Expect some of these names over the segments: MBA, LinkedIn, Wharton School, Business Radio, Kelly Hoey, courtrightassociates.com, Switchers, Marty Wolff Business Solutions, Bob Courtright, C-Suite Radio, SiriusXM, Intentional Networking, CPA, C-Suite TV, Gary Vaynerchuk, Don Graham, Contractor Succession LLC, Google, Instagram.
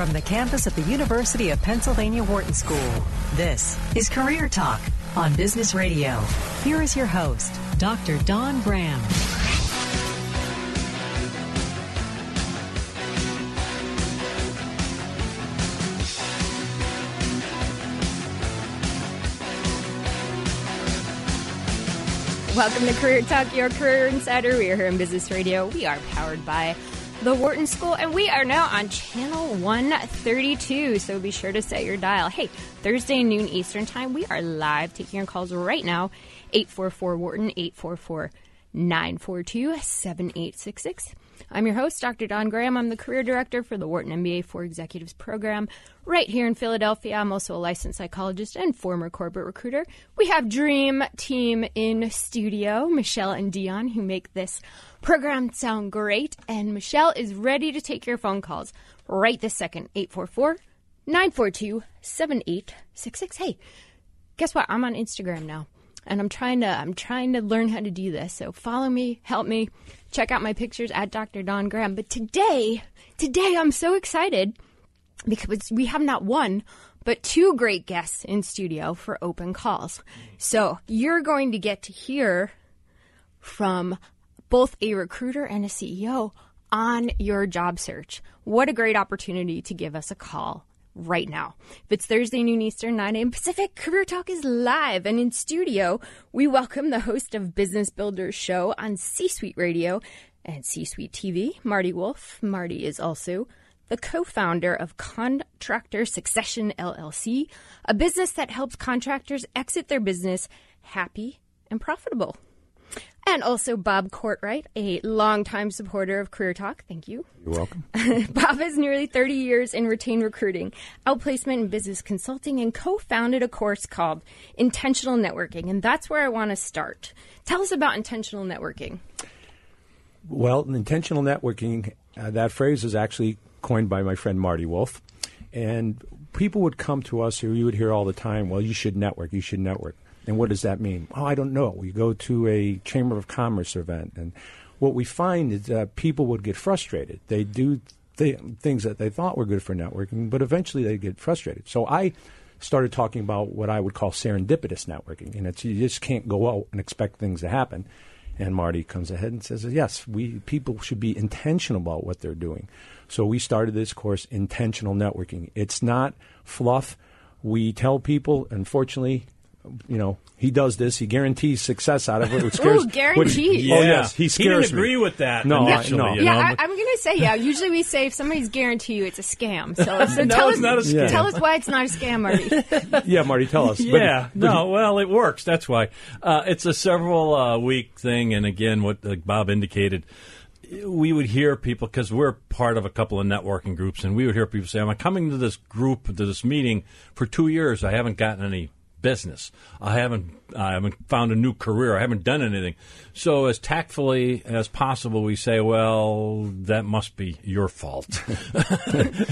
from the campus of the University of Pennsylvania Wharton School. This is Career Talk on Business Radio. Here is your host, Dr. Don Graham. Welcome to Career Talk, your career insider. We are here on Business Radio. We are powered by the Wharton School, and we are now on channel 132, so be sure to set your dial. Hey, Thursday noon Eastern time, we are live taking your calls right now, 844-WHARTON, 844-942-7866. I'm your host, Dr. Don Graham. I'm the career director for the Wharton MBA for Executives program right here in Philadelphia. I'm also a licensed psychologist and former corporate recruiter. We have Dream Team in studio, Michelle and Dion, who make this program sound great. And Michelle is ready to take your phone calls right this second, 844-942-7866. Hey, guess what? I'm on Instagram now. And I'm trying to learn how to do this. So follow me, help me, check out my pictures at Dr. Don Graham. But today I'm so excited because we have not one, but two great guests in studio for open calls. So you're going to get to hear from both a recruiter and a CEO on your job search. What a great opportunity to give us a call right now. If it's Thursday noon Eastern, 9 a.m. Pacific, Career Talk is live. And in studio, we welcome the host of Business Builders Show on C-Suite Radio and C-Suite TV, Marty Wolff. Marty is also the co-founder of Contractor Succession LLC, a business that helps contractors exit their business happy and profitable. And also Bob Courtright, a longtime supporter of Career Talk. Thank you. You're welcome. Bob has nearly 30 years in retained recruiting, outplacement, and business consulting, and co-founded a course called Intentional Networking. And that's where I want to start. Tell us about Intentional Networking. Well, Intentional Networking, that phrase is actually coined by my friend Marty Wolff. And people would come to us, who you would hear all the time, well, you should network, you should network. And what does that mean? Oh, I don't know. We go to a Chamber of Commerce event, and what we find is people would get frustrated. They do things that they thought were good for networking, but eventually they get frustrated. So I started talking about what I would call serendipitous networking, and it's you just can't go out and expect things to happen. And Marty comes ahead and says, yes, people should be intentional about what they're doing. So we started this course, Intentional Networking. It's not fluff. We tell people, unfortunately, you know, he does this. He guarantees success out of it. Which scares, guarantees. Yeah. Oh, yes. He scares me. He didn't agree with that. No. You know? I'm going to say, usually we say if somebody's guarantee you, it's a scam. So no, it's not a scam. Tell us why it's not a scam, Marty. Yeah, Marty, tell us. Well, it works. That's why. It's a several-week thing. And again, what Bob indicated, we would hear people, because we're part of a couple of networking groups, and we would hear people say, I'm coming to this group, to this meeting for 2 years. I haven't gotten any business. I haven't found a new career. I haven't done anything. So as tactfully as possible, we say, well, that must be your fault.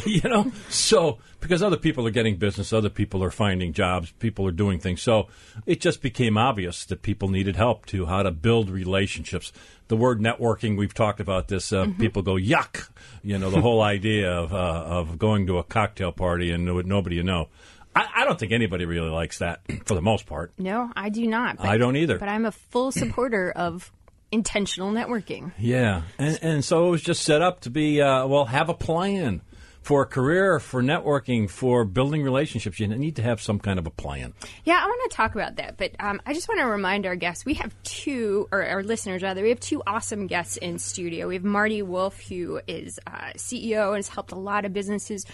You know? So because other people are getting business, other people are finding jobs, people are doing things. So it just became obvious that people needed help to how to build relationships. The word networking, we've talked about this. People go, yuck. You know, the whole idea of going to a cocktail party and with nobody you know. I don't think anybody really likes that for the most part. No, I do not. I don't either. But I'm a full supporter of intentional networking. Yeah. And so it was just set up to be, have a plan for a career, for networking, for building relationships. You need to have some kind of a plan. Yeah, I want to talk about that. But I just want to remind our guests, we have two awesome guests in studio. We have Marty Wolff, who is CEO and has helped a lot of businesses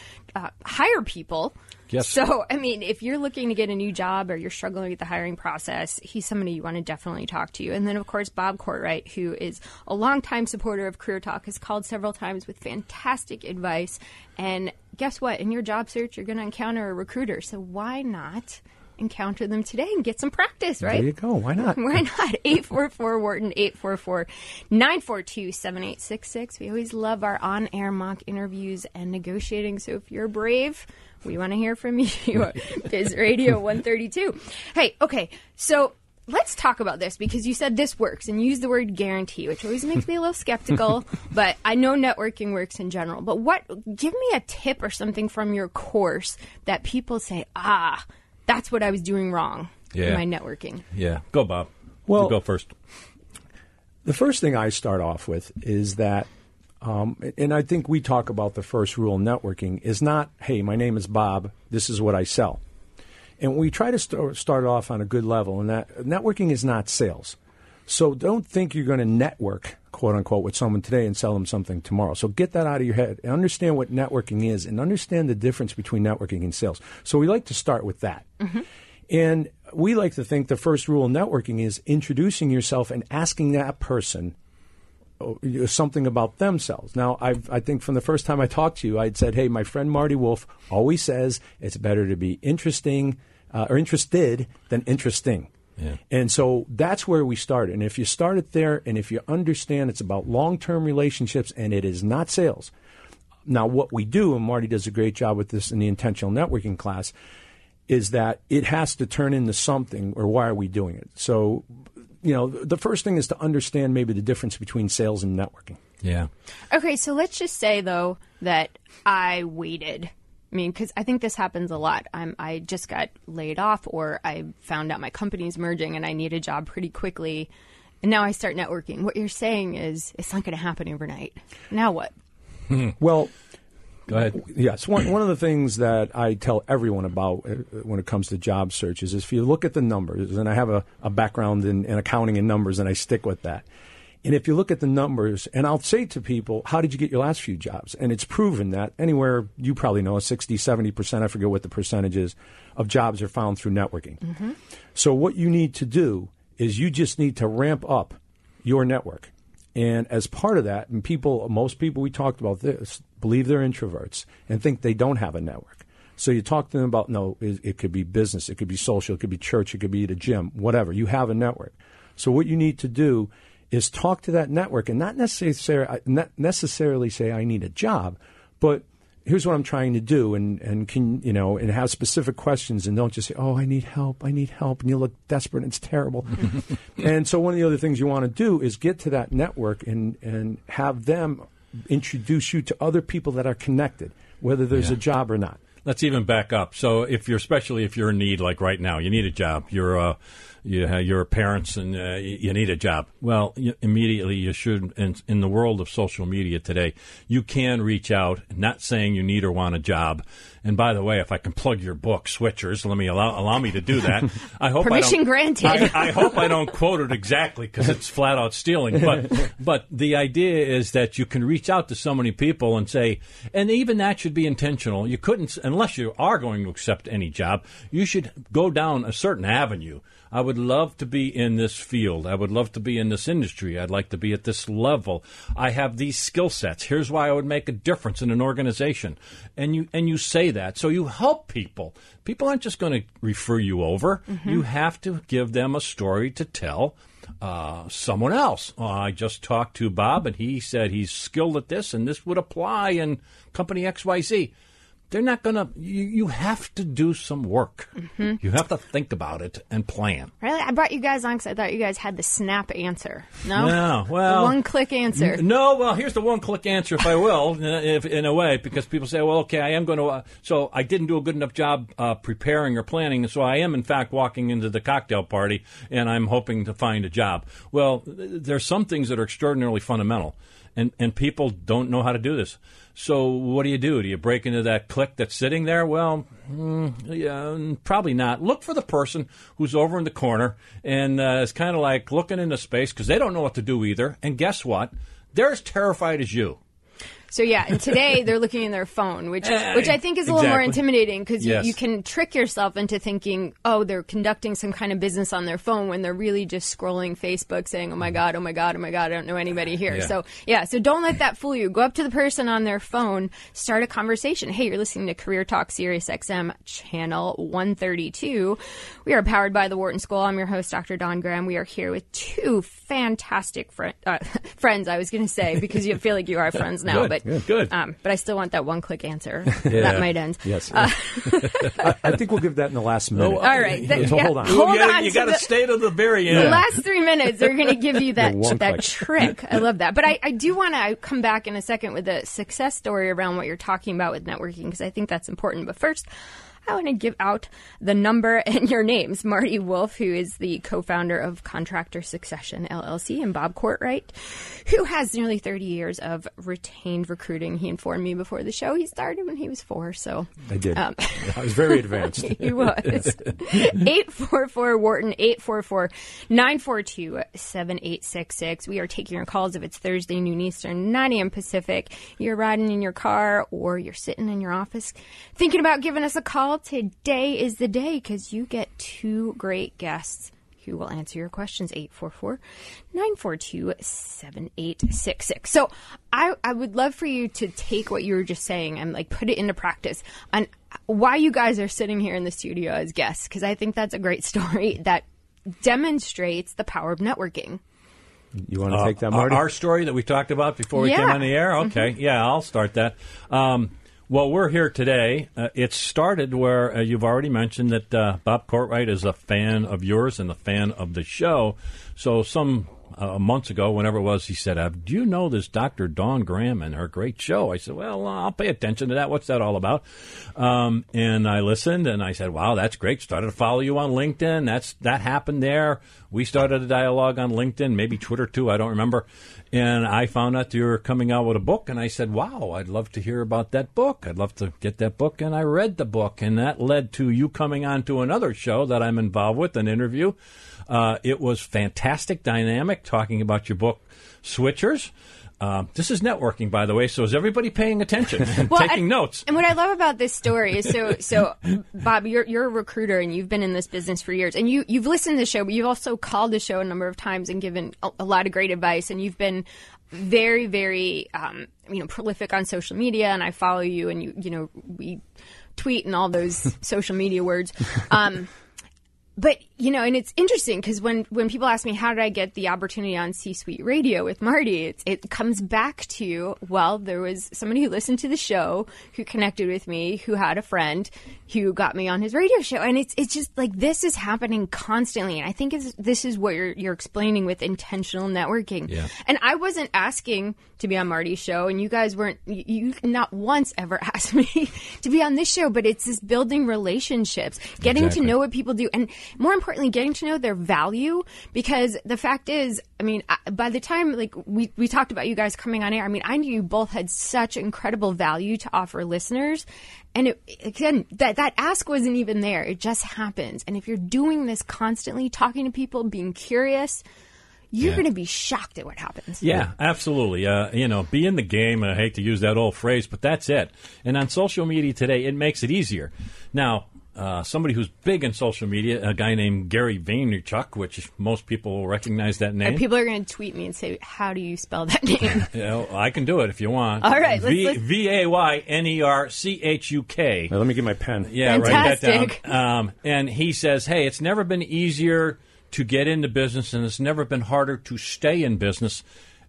hire people. Yes. So, I mean, if you're looking to get a new job or you're struggling with the hiring process, he's somebody you want to definitely talk to. And then, of course, Bob Courtright, who is a longtime supporter of Career Talk, has called several times with fantastic advice. And guess what? In your job search, you're going to encounter a recruiter. So why not encounter them today and get some practice, right? There you go. Why not? Why not? 844-WHARTON, 844-942-7866. We always love our on-air mock interviews and negotiating. So if you're brave, we want to hear from you. Biz Radio 132. Hey, okay. So let's talk about this, because you said this works and you used the word guarantee, which always makes me a little skeptical, but I know networking works in general. But give me a tip or something from your course that people say, that's what I was doing wrong in my networking. Yeah. Go, Bob. Well, you go first. The first thing I start off with is that, and I think we talk about the first rule of networking is not, hey, my name is Bob, this is what I sell. And we try to start off on a good level, and that networking is not sales. So don't think you're going to network, quote unquote, with someone today and sell them something tomorrow. So get that out of your head and understand what networking is and understand the difference between networking and sales. So we like to start with that. Mm-hmm. And we like to think the first rule of networking is introducing yourself and asking that person something about themselves. Now, I think from the first time I talked to you, I'd said, hey, my friend Marty Wolff always says it's better to be interesting or interested than interesting. Yeah. And so that's where we start. And if you start it there and if you understand it's about long-term relationships and it is not sales. Now, what we do, and Marty does a great job with this in the intentional networking class, is that it has to turn into something, or why are we doing it? So, you know, the first thing is to understand maybe the difference between sales and networking. Yeah. Okay, so let's just say, though, that I waited. I mean, because I think this happens a lot. I just got laid off, or I found out my company's merging and I need a job pretty quickly, and now I start networking. What you're saying is it's not going to happen overnight. Now what? Well, go ahead. Yes. One of the things that I tell everyone about when it comes to job searches is if you look at the numbers, and I have a background in accounting and numbers, and I stick with that. And if you look at the numbers, and I'll say to people, how did you get your last few jobs? And it's proven that anywhere, you probably know, 60, 70%, I forget what the percentage is, of jobs are found through networking. Mm-hmm. So what you need to do is you just need to ramp up your network. And as part of that, and most people we talked about this, believe they're introverts and think they don't have a network. So you talk to them about, no, it could be business, it could be social, it could be church, it could be at a gym, whatever. You have a network. So what you need to do is talk to that network and not necessarily say, I need a job, but here's what I'm trying to do, and can, you know, and have specific questions, and don't just say, oh, I need help, and you look desperate and it's terrible. And so one of the other things you want to do is get to that network and have them introduce you to other people that are connected, whether there's a job or not. Let's even back up. So especially if you're in need, like right now, you need a job. Your parents, and you need a job. Well, immediately you should. In the world of social media today, you can reach out, not saying you need or want a job. And by the way, if I can plug your book, Switchers, let me allow me to do that. I hope permission granted. I hope I don't quote it exactly because it's flat out stealing. But the idea is that you can reach out to so many people and say, and even that should be intentional. You couldn't, unless you are going to accept any job, you should go down a certain avenue. I would love to be in this field. I would love to be in this industry. I'd like to be at this level. I have these skill sets. Here's why I would make a difference in an organization. And you say that. So you help people. People aren't just going to refer you over. Mm-hmm. You have to give them a story to tell someone else. I just talked to Bob, and he said he's skilled at this, and this would apply in company XYZ. They're not going to – you have to do some work. Mm-hmm. You have to think about it and plan. Really? I brought you guys on because I thought you guys had the snap answer. No? Well – the one-click answer. Well, here's the one-click answer, if I will, in a way, because people say, well, okay, I am going to so I didn't do a good enough job preparing or planning, and so I am, in fact, walking into the cocktail party, and I'm hoping to find a job. Well, there's some things that are extraordinarily fundamental. And people don't know how to do this. So what do? Do you break into that clique that's sitting there? Well, yeah, probably not. Look for the person who's over in the corner and is kind of like looking into space because they don't know what to do either. And guess what? They're as terrified as you. So, yeah, and today they're looking in their phone, which I think is a little more intimidating because you can trick yourself into thinking, oh, they're conducting some kind of business on their phone when they're really just scrolling Facebook saying, oh, my God, oh, my God, oh, my God, I don't know anybody here. Yeah. So don't let that fool you. Go up to the person on their phone, start a conversation. Hey, you're listening to Career Talk SiriusXM Channel 132. We are powered by the Wharton School. I'm your host, Dr. Don Graham. We are here with two fantastic friends, I was going to say, because you feel like you are friends now, but Good. But I still want that one-click answer. Yeah. That might end. Yes. I think we'll give that in the last minute. All right. So hold on. You got to stay to the very end. The last 3 minutes, they're going to give you that trick. I love that. But I do want to come back in a second with a success story around what you're talking about with networking, because I think that's important. But first, I want to give out the number and your names. Marty Wolff, who is the co-founder of Contractor Succession LLC, and Bob Courtright, who has nearly 30 years of retained recruiting. He informed me before the show he started when he was 4, so. I did. I was very advanced. He was. 844-WHARTON, 844-942-7866. We are taking your calls if it's Thursday, noon Eastern, 9 a.m. Pacific. You're riding in your car or you're sitting in your office thinking about giving us a call. Today is the day, because you get 2 great guests who will answer your questions. 844-942-7866. So I would love for you to take what you were just saying and put it into practice on why you guys are sitting here in the studio as guests, because I think that's a great story that demonstrates the power of networking. You want to take that, Marty? Our story that we talked about before we came on the air? Okay. Mm-hmm. Yeah, I'll start that. Well, we're here today. It started where you've already mentioned that Bob Courtright is a fan of yours and a fan of the show. So some months ago, whenever it was, he said, do you know this Dr. Dawn Graham and her great show? I said, well, I'll pay attention to that. What's that all about? And I listened, and I said, wow, that's great. Started to follow you on LinkedIn. That happened there. We started a dialogue on LinkedIn, maybe Twitter too, I don't remember. And I found out you were coming out with a book, and I said, wow, I'd love to hear about that book. I'd love to get that book. And I read the book, and that led to you coming on to another show that I'm involved with, an interview. It was fantastic, dynamic, talking about your book, Switchers. This is networking, by the way, so is everybody paying attention and taking notes? And what I love about this story is, so Bob, you're a recruiter, and you've been in this business for years. And you've listened to the show, but you've also called the show a number of times and given a lot of great advice. And you've been very, very prolific on social media, and I follow you, and we tweet and all those social media words. But, and it's interesting because when people ask me, how did I get the opportunity on C-Suite Radio with Marty, it comes back to, well, there was somebody who listened to the show, who connected with me, who had a friend, who got me on his radio show. And it's just this is happening constantly. And I think this is what you're explaining with intentional networking. Yeah. And I wasn't asking to be on Marty's show, and you guys weren't, you not once ever asked me to be on this show, but it's this building relationships, getting to know what people do. And more importantly, getting to know their value, because the fact is, by the time we talked about you guys coming on air, I knew you both had such incredible value to offer listeners. And that ask wasn't even there. It just happens. And if you're doing this constantly, talking to people, being curious, you're going to be shocked at what happens. Yeah, absolutely. Be in the game, and I hate to use that old phrase, but that's it. And on social media today, it makes it easier. Now, somebody who's big in social media, a guy named Gary Vaynerchuk, which most people will recognize that name. And people are going to tweet me and say, how do you spell that name? I can do it if you want. All right. Vaynerchuk. Let me get my pen. Yeah, fantastic. Write that down. And he says, hey, it's never been easier to get into business, and it's never been harder to stay in business.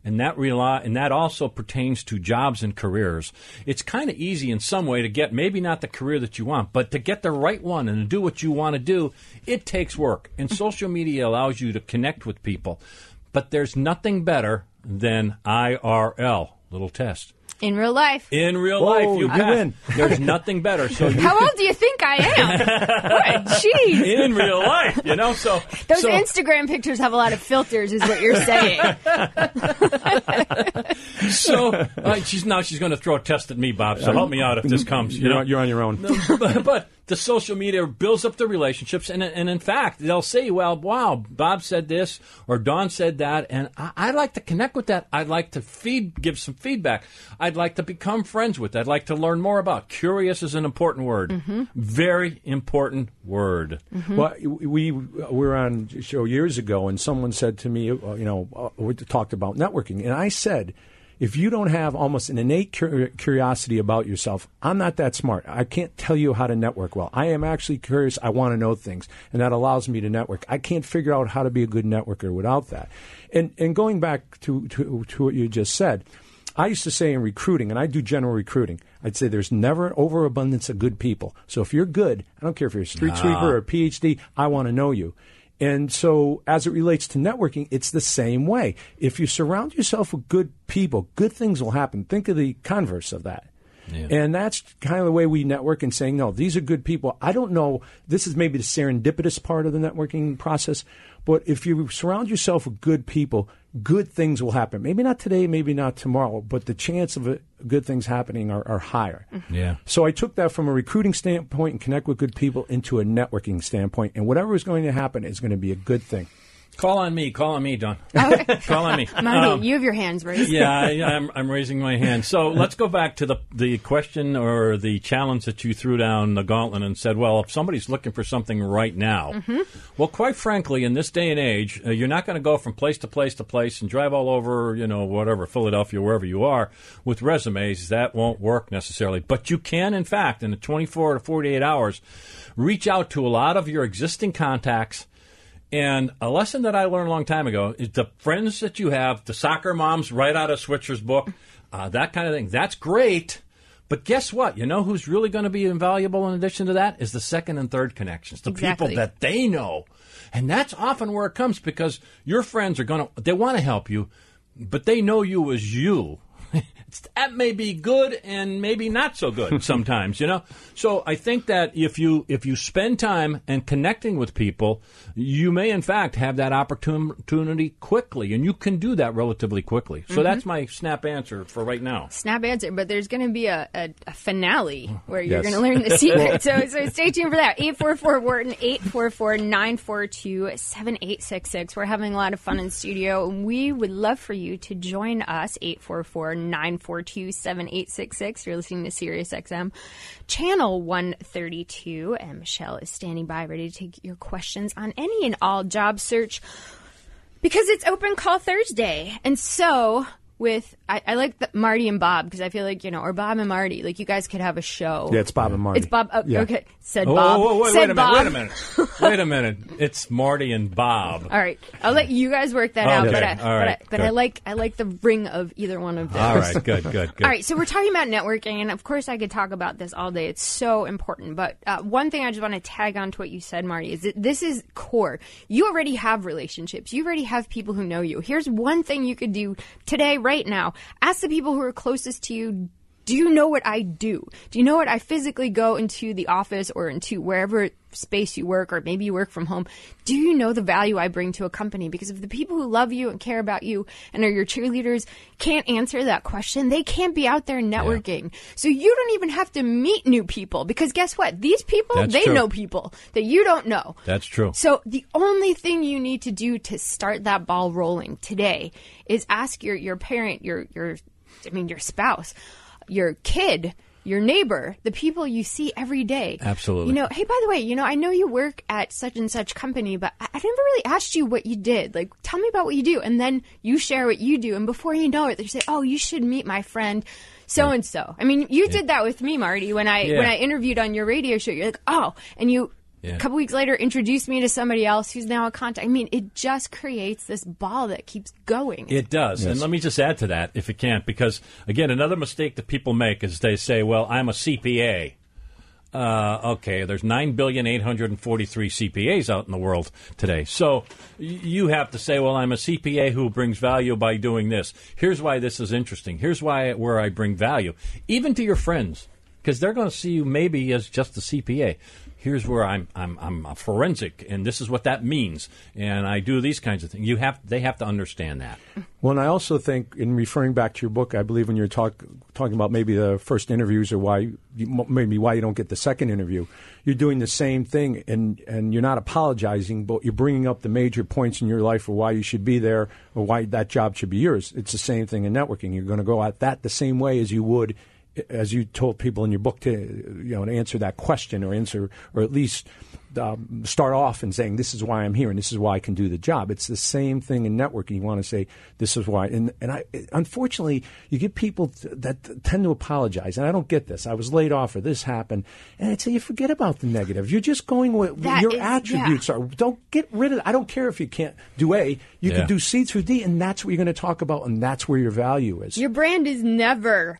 And that also pertains to jobs and careers. It's kind of easy in some way to get maybe not the career that you want, but to get the right one and to do what you want to do, it takes work. And social media allows you to connect with people. But there's nothing better than IRL, little test. In real life. In real life, you win. There's nothing better. So how old do you think I am? What? Jeez. In real life, so. Those Instagram pictures have a lot of filters is what you're saying. She's going to throw a test at me, Bob, so help me out if this comes. You're on your own. But the social media builds up the relationships, and in fact, they'll say, well, wow, Bob said this, or Dawn said that, and I'd like to connect with that. I'd like to give some feedback. I'd like to become friends with. I'd like to learn more about. Curious is an important word. Mm-hmm. Very important word. Mm-hmm. Well, we were on a show years ago, and someone said to me, we talked about networking, and I said, if you don't have almost an innate curiosity about yourself, I'm not that smart. I can't tell you how to network well. I am actually curious. I want to know things, and that allows me to network. I can't figure out how to be a good networker without that. And going back to what you just said, I used to say in recruiting, and I do general recruiting, I'd say there's never overabundance of good people. So if you're good, I don't care if you're a street sweeper or a PhD, I want to know you. And so as it relates to networking, it's the same way. If you surround yourself with good people, good things will happen. Think of the converse of that. Yeah. And that's kind of the way we network and saying, no, these are good people. I don't know. This is maybe the serendipitous part of the networking process. But if you surround yourself with good people, good things will happen. Maybe not today, maybe not tomorrow, but the chance of good things happening are higher. Mm-hmm. Yeah. So I took that from a recruiting standpoint and connect with good people into a networking standpoint. And whatever is going to happen is going to be a good thing. Call on me, Don. Okay. Call on me. Marty, you have your hands raised. Yeah, I'm raising my hand. So let's go back to the question or the challenge that you threw down the gauntlet and said, well, if somebody's looking for something right now, mm-hmm. well, quite frankly, in this day and age, you're not going to go from place to place to place and drive all over, whatever, Philadelphia, wherever you are, with resumes. That won't work necessarily. But you can, in fact, in the 24 to 48 hours, reach out to a lot of your existing contacts. And a lesson that I learned a long time ago is the friends that you have, the soccer moms right out of Switchers' book, that kind of thing. That's great. But guess what? You know who's really going to be invaluable in addition to that is the second and third connections, the exactly. people that they know. And that's often where it comes because your friends are going to, they want to help you, but they know you as you. That may be good and maybe not so good sometimes, So I think that if you spend time and connecting with people, you may, in fact, have that opportunity quickly, and you can do that relatively quickly. So mm-hmm. that's my snap answer for right now. Snap answer, but there's going to be a finale where you're yes. going to learn the secret. So stay tuned for that. 844-WHARTON, 844-942-7866. We're having a lot of fun in the studio, and we would love for you to join us, 844-942-7866. You're listening to SiriusXM, Channel 132, and Michelle is standing by ready to take your questions on any and all job search because it's Open Call Thursday. And so with I like the Marty and Bob because I feel like, or Bob and Marty, like you guys could have a show. Yeah, it's Bob and Marty. It's Bob. Yeah. Okay, said Bob. Oh, wait a minute. It's Marty and Bob. All right, I'll let you guys work that out. Okay. But I like the ring of either one of those. All right, good. All right, so we're talking about networking, and of course I could talk about this all day. It's so important. But one thing I just want to tag on to what you said, Marty, is that this is core. You already have relationships. You already have people who know you. Here's one thing you could do today, right now. Ask the people who are closest to you, do you know what I do? Do you know what I physically go into the office or into wherever space you work, or maybe you work from home? Do you know the value I bring to a company? Because if the people who love you and care about you and are your cheerleaders can't answer that question, they can't be out there networking. Yeah. So you don't even have to meet new people because guess what? These people, that's they true. Know people that you don't know. That's true. So the only thing you need to do to start that ball rolling today is ask your parent, your spouse, your kid, your neighbor, the people you see every day. Absolutely. Hey, by the way, I know you work at such and such company, but I never really asked you what you did. Like, tell me about what you do. And then you share what you do. And before you know it, they say, oh, you should meet my friend so-and-so. I mean, you did that with me, Marty, when I interviewed on your radio show. You're like, oh, and you... Yeah. A couple weeks later, introduce me to somebody else who's now a contact. I mean, it just creates this ball that keeps going. It does. Yes. And let me just add to that, if it can't, because, again, another mistake that people make is they say, well, I'm a CPA. Okay, there's 9,843 CPAs out in the world today. So you have to say, well, I'm a CPA who brings value by doing this. Here's why this is interesting. Here's where I bring value, even to your friends, because they're going to see you maybe as just a CPA. Here's where I'm a forensic, and this is what that means, and I do these kinds of things. They have to understand that. Well, and I also think, in referring back to your book, I believe when you're talking about maybe the first interviews or why you don't get the second interview, you're doing the same thing, and you're not apologizing, but you're bringing up the major points in your life for why you should be there or why that job should be yours. It's the same thing in networking. You're going to go at that the same way as you would as you told people in your book, to answer that question, or at least start off in saying, this is why I'm here and this is why I can do the job. It's the same thing in networking. You want to say, this is why. And unfortunately, you get people that tend to apologize. And I don't get this. I was laid off, or this happened. And I'd say, you forget about the negative. You're just going with that your attributes are. Don't get rid of it. I don't care if you can't do A. You can do C through D, and that's what you're going to talk about, and that's where your value is. Your brand is never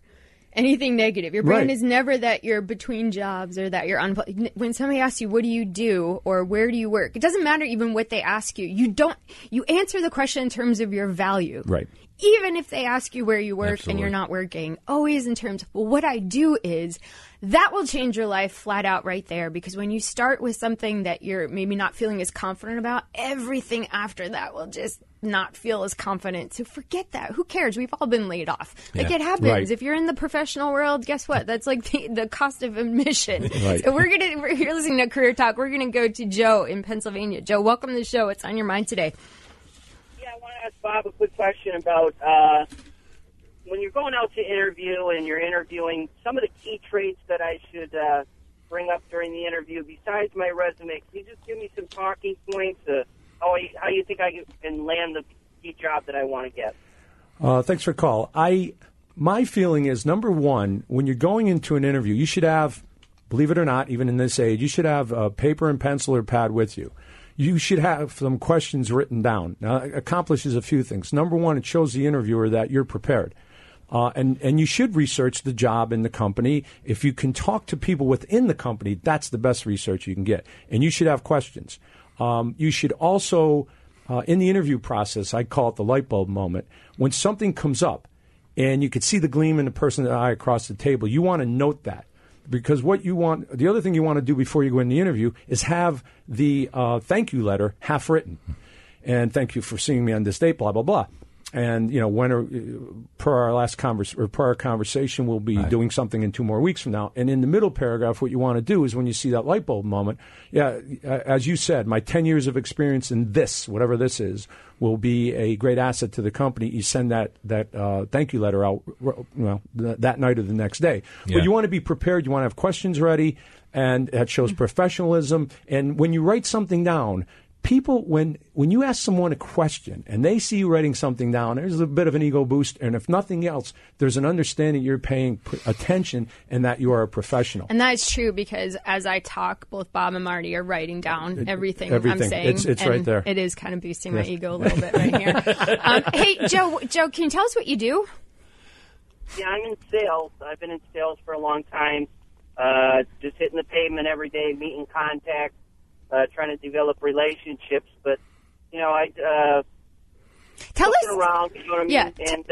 anything negative. Your brand is never that you're between jobs or that you're unemployed. When somebody asks you, what do you do, or where do you work? It doesn't matter even what they ask you. You answer the question in terms of your value. Right. Even if they ask you where you work and you're not working, always in terms of, well, what I do is, that will change your life flat out right there. Because when you start with something that you're maybe not feeling as confident about, everything after that will just not feel as confident. So forget that. Who cares? We've all been laid off. Like, it happens. Right. If you're in the professional world, guess what? That's like the cost of admission. Right. So you're listening to Career Talk. We're going to go to Joe in Pennsylvania. Joe, welcome to the show. What's on your mind today? I want to ask Bob a quick question about when you're going out to interview and you're interviewing, some of the key traits that I should bring up during the interview besides my resume. Can you just give me some talking points of how you think I can land the key job that I want to get? Thanks for the call. My feeling is, number one, when you're going into an interview, you should have, believe it or not, even in this age, you should have a paper and pencil or pad with you. You should have some questions written down. Now, it accomplishes a few things. Number one, it shows the interviewer that you're prepared. And you should research the job and the company. If you can talk to people within the company, that's the best research you can get. And you should have questions. You should also, in the interview process, I call it the light bulb moment, when something comes up and you could see the gleam in the person's eye across the table, you want to note that. Because the other thing you want to do before you go in the interview is have the thank you letter half written, and thank you for seeing me on this date, blah blah blah, and per our conversation, we'll be doing something in 2 more weeks from now. And in the middle paragraph, what you want to do is when you see that light bulb moment, as you said, my 10 years of experience in this, whatever this is, will be a great asset to the company. You send that thank you letter out that night or the next day. Yeah. But you want to be prepared. You want to have questions ready, and that shows professionalism. And when you write something down, people, when you ask someone a question and they see you writing something down, there's a bit of an ego boost. And if nothing else, there's an understanding you're paying attention and that you are a professional. And that's true, because as I talk, both Bob and Marty are writing down everything I'm saying. It's right there. It is kind of boosting my ego a little bit right here. Hey, Joe, can you tell us what you do? Yeah, I'm in sales. I've been in sales for a long time. Just hitting the pavement every day, meeting contacts. Trying to develop relationships, but I tell us around, I mean? And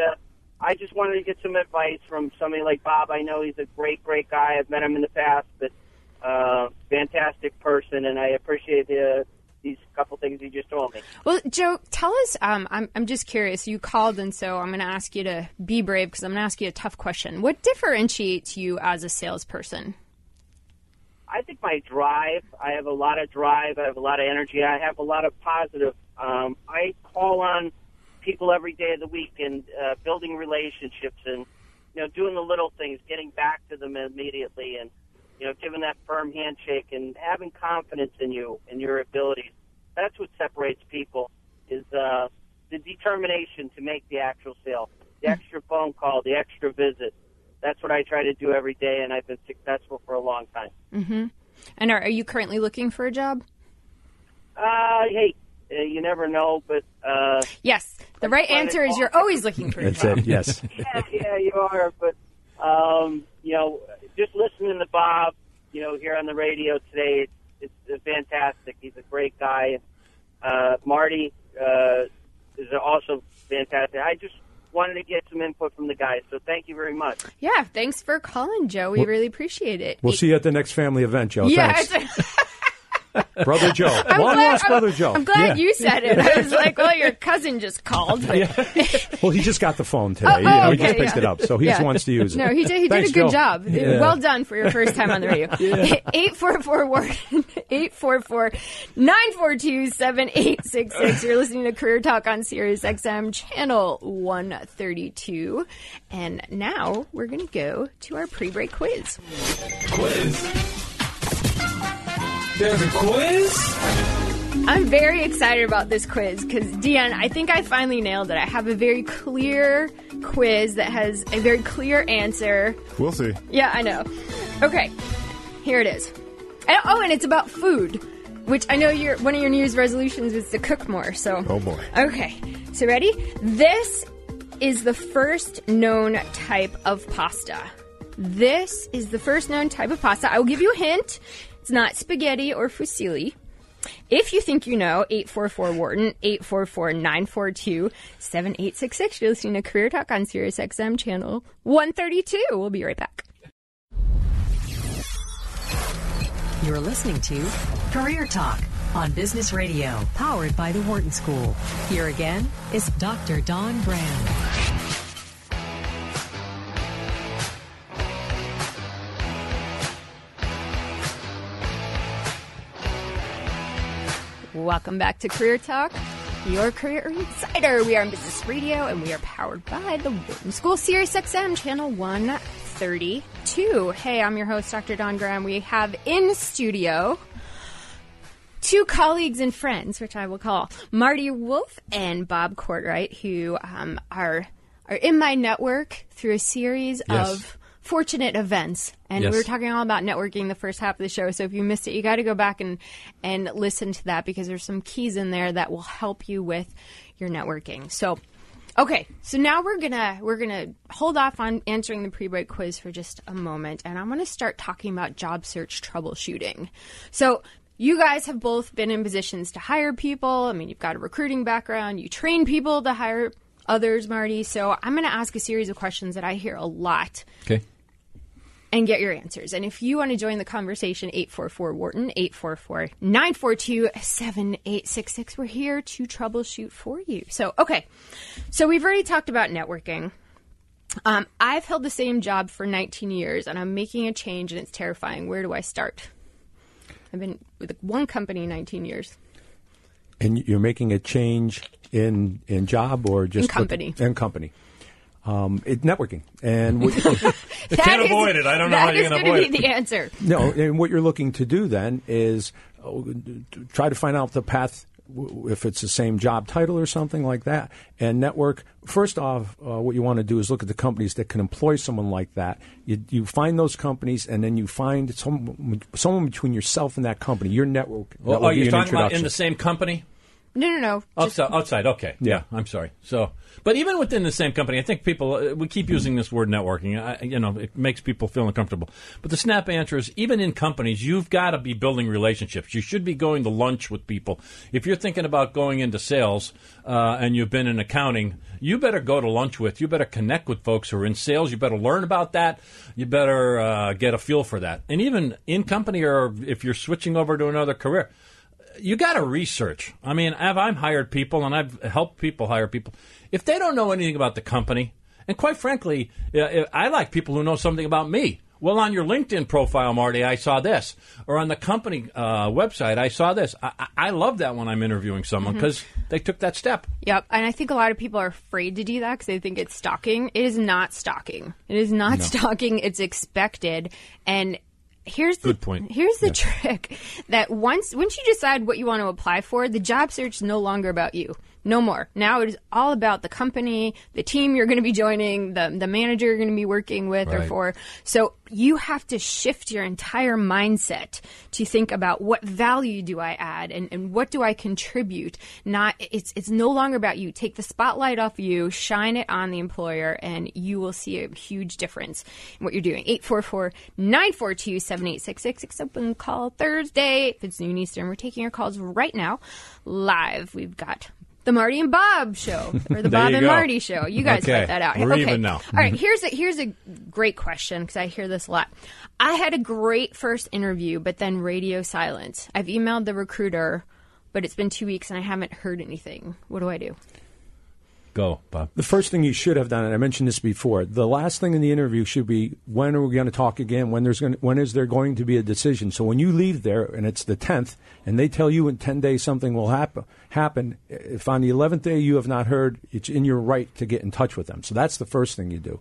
I just wanted to get some advice from somebody like Bob. I know he's a great guy. I've met him in the past, but fantastic person, and I appreciate these couple things you just told me. Well, Joe, tell us. I'm just curious. You called, and so I'm going to ask you to be brave because I'm going to ask you a tough question. What differentiates you as a salesperson? I think my drive. I have a lot of drive. I have a lot of energy. I have a lot of positive. I call on people every day of the week and building relationships and, doing the little things, getting back to them immediately and, giving that firm handshake and having confidence in you and your abilities. That's what separates people is the determination to make the actual sale, the extra phone call, the extra visit. That's what I try to do every day, and I've been successful for a long time. Mm-hmm. And are you currently looking for a job? Hey, you never know, but... yes, the right answer is you're always looking for a job. That's it, yes. yeah, you are, but, just listening to Bob, here on the radio today, it's fantastic. He's a great guy. Marty is also fantastic. I just wanted to get some input from the guys, so thank you very much. Yeah, thanks for calling, Joe. We really appreciate it. We'll see you at the next family event, Joe. Yeah, thanks. Brother Joe. Brother Joe. I'm glad you said it. I was like, well, your cousin just called. But well, he just got the phone today. He just picked it up, so he just wants to use it. No, he did. He did a good job. Yeah. Well done for your first time on the radio. 844-942-7866. You're listening to Career Talk on SiriusXM Channel 132, and now we're going to go to our pre-break quiz. There's a quiz? I'm very excited about this quiz because, Deanne, I think I finally nailed it. I have a very clear quiz that has a very clear answer. We'll see. Yeah, I know. Okay, here it is. And it's about food, which I know one of your New Year's resolutions was to cook more. So. Oh, boy. Okay, so ready? This is the first known type of pasta. I will give you a hint. It's not spaghetti or fusilli. If you think you know, 844-WHARTON, 844-942-7866. You're listening to Career Talk on SiriusXM Channel 132. We'll be right back. You're listening to Career Talk on Business Radio, powered by the Wharton School. Here again is Dr. Don Brand. Welcome back to Career Talk, your career insider. We are on Business Radio, and we are powered by the Wharton School, SiriusXM Channel 132. Hey, I'm your host, Dr. Don Graham. We have in studio two colleagues and friends, which I will call Marty Wolff and Bob Courtright, who are in my network through a series of fortunate events. And we were talking all about networking the first half of the show. So if you missed it, you got to go back and listen to that because there's some keys in there that will help you with your networking. So, okay. So now we're going to hold off on answering the pre-break quiz for just a moment. And I'm going to start talking about job search troubleshooting. So you guys have both been in positions to hire people. I mean, you've got a recruiting background. You train people to hire others, Marty. So I'm going to ask a series of questions that I hear a lot. Okay. And get your answers. And if you want to join the conversation, 844-WHARTON, 844-942-7866. We're here to troubleshoot for you. So, okay. So we've already talked about networking. I've held the same job for 19 years, and I'm making a change, and it's terrifying. Where do I start? I've been with one company 19 years. And you're making a change in job or just in company? In company. Networking. And what, you can't avoid it. I don't know how you're going to avoid it. That is going to be the answer. No, and what you're looking to do then is try to find out the path, if it's the same job title or something like that, and network. First off, what you want to do is look at the companies that can employ someone like that. You find those companies, and then you find someone between yourself and that company, your network. Well, are you talking about in the same company? No. Outside. Okay. Yeah. I'm sorry. So, but even within the same company, I think people, we keep using this word networking. It makes people feel uncomfortable. But the snap answer is, even in companies, you've got to be building relationships. You should be going to lunch with people. If you're thinking about going into sales and you've been in accounting, you better go to lunch with. You better connect with folks who are in sales. You better learn about that. You better get a feel for that. And even in company, or if you're switching over to another career, you got to research. I mean, I've hired people, and I've helped people hire people. If they don't know anything about the company, and quite frankly, I like people who know something about me. Well, on your LinkedIn profile, Marty, I saw this. Or on the company website, I saw this. I love that when I'm interviewing someone because they took that step. Yep, and I think a lot of people are afraid to do that because they think it's stalking. It is not stalking. It is not stalking. It's expected, and Here's the trick, that once you decide what you want to apply for, the job search is no longer about you. No more. Now it is all about the company, the team you're going to be joining, the manager you're going to be working with or for. So you have to shift your entire mindset to think about, what value do I add and what do I contribute? It's no longer about you. Take the spotlight off you, shine it on the employer, and you will see a huge difference in what you're doing. 844-942-7866. It's open call Thursday. If it's noon Eastern, we're taking your calls right now live. We've got The Marty and Bob show, or the Bob and Marty show. You guys okay. Write that out. We're okay. Even now. All right, here's a great question, because I hear this a lot. I had a great first interview, but then radio silence. I've emailed the recruiter, but it's been 2 weeks and I haven't heard anything. What do I do? Go, Bob. The first thing you should have done, and I mentioned this before, the last thing in the interview should be, when are we going to talk again? When is there going to be a decision? So when you leave there, and it's the 10th, and they tell you in 10 days something will happen, if on the 11th day you have not heard, it's in your right to get in touch with them. So that's the first thing you do.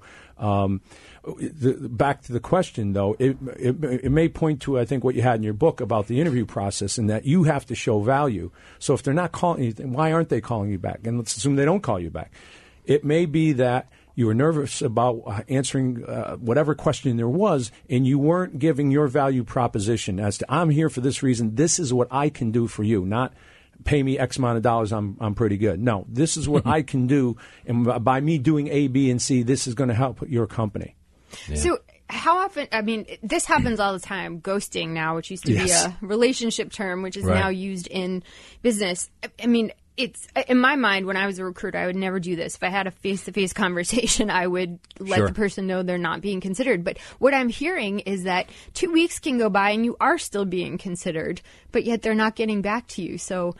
Back to the question, though, it may point to, I think, what you had in your book about the interview process, and that you have to show value. So if they're not calling you, then why aren't they calling you back? And let's assume they don't call you back. It may be that you were nervous about answering whatever question there was, and you weren't giving your value proposition as to, I'm here for this reason, this is what I can do for you, not pay me X amount of dollars, I'm pretty good. No, this is what I can do, and by me doing A, B, and C, this is going to help your company. Yeah. So how often, I mean, this happens all the time, ghosting now, which used to be a relationship term, which is now used in business. I mean, it's in my mind, when I was a recruiter, I would never do this. If I had a face-to-face conversation, I would let the person know they're not being considered. But what I'm hearing is that 2 weeks can go by and you are still being considered, but yet they're not getting back to you. So